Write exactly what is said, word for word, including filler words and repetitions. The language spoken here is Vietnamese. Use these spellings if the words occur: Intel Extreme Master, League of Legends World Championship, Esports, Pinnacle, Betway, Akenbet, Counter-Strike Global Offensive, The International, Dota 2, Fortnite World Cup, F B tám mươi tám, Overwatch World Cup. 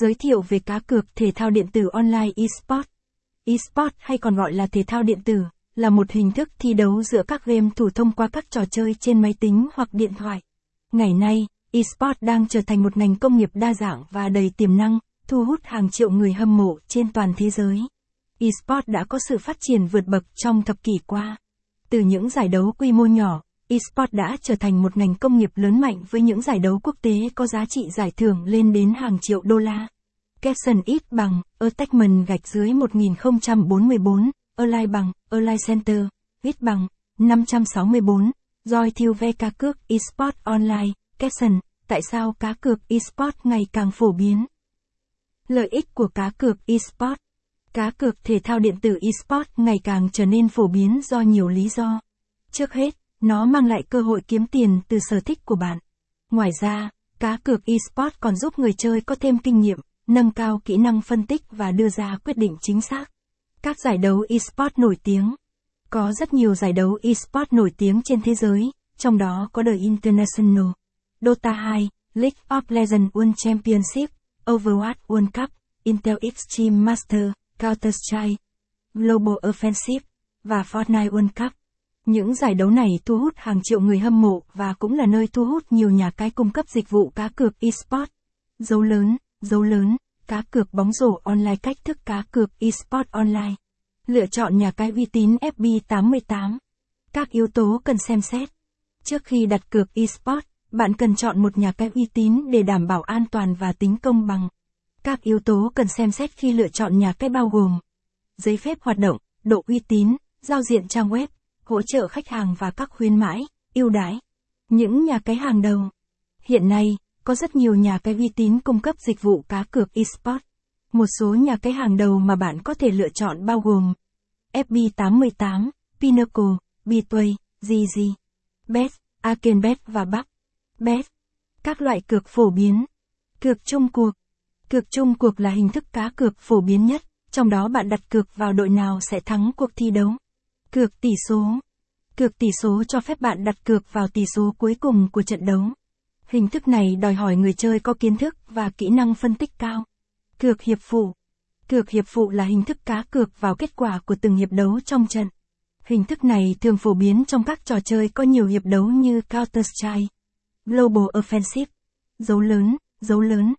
Giới thiệu về cá cược thể thao điện tử online eSports. eSports hay còn gọi là thể thao điện tử, là một hình thức thi đấu giữa các game thủ thông qua các trò chơi trên máy tính hoặc điện thoại. Ngày nay, eSports đang trở thành một ngành công nghiệp đa dạng và đầy tiềm năng, thu hút hàng triệu người hâm mộ trên toàn thế giới. eSports đã có sự phát triển vượt bậc trong thập kỷ qua. Từ những giải đấu quy mô nhỏ, eSports đã trở thành một ngành công nghiệp lớn mạnh với những giải đấu quốc tế có giá trị giải thưởng lên đến hàng triệu đô la. Caption ít bằng, Attachment gạch dưới một không bốn bốn, Align bằng, Align Center, ít bằng, năm trăm sáu mươi tư, Joy thiêu ve cá cược eSports online, Caption, tại sao cá cược eSports ngày càng phổ biến? Lợi ích của cá cược eSports. Cá cược thể thao điện tử eSports ngày càng trở nên phổ biến do nhiều lý do. Trước hết, nó mang lại cơ hội kiếm tiền từ sở thích của bạn. Ngoài ra, cá cược eSports còn giúp người chơi có thêm kinh nghiệm, nâng cao kỹ năng phân tích và đưa ra quyết định chính xác. Các giải đấu eSports nổi tiếng. Có rất nhiều giải đấu eSports nổi tiếng trên thế giới, trong đó có The International, Dota hai, League of Legends World Championship, Overwatch World Cup, Intel Extreme Master, Counter-Strike Global Offensive và Fortnite World Cup. Những giải đấu này thu hút hàng triệu người hâm mộ và cũng là nơi thu hút nhiều nhà cái cung cấp dịch vụ cá cược eSports. Dấu lớn, dấu lớn, cá cược bóng rổ online. Cách thức cá cược eSports online. Lựa chọn nhà cái uy tín F B tám mươi tám. Các yếu tố cần xem xét. Trước khi đặt cược eSports, bạn cần chọn một nhà cái uy tín để đảm bảo an toàn và tính công bằng. Các yếu tố cần xem xét khi lựa chọn nhà cái bao gồm: giấy phép hoạt động, độ uy tín, giao diện trang web, hỗ trợ khách hàng và các khuyến mãi, ưu đãi. Những nhà cái hàng đầu. Hiện nay, có rất nhiều nhà cái uy tín cung cấp dịch vụ cá cược eSports. Một số nhà cái hàng đầu mà bạn có thể lựa chọn bao gồm F B tám mươi tám, Pinnacle, Betway, Akenbet, Akenbet và Betway. Các loại cược phổ biến. Cược chung cuộc. Cược chung cuộc là hình thức cá cược phổ biến nhất, trong đó bạn đặt cược vào đội nào sẽ thắng cuộc thi đấu. Cược tỷ số. Cược tỷ số cho phép bạn đặt cược vào tỷ số cuối cùng của trận đấu. Hình thức này đòi hỏi người chơi có kiến thức và kỹ năng phân tích cao. Cược hiệp phụ. Cược hiệp phụ là hình thức cá cược vào kết quả của từng hiệp đấu trong trận. Hình thức này thường phổ biến trong các trò chơi có nhiều hiệp đấu như Counter-Strike Global Offensive. Dấu lớn, dấu lớn.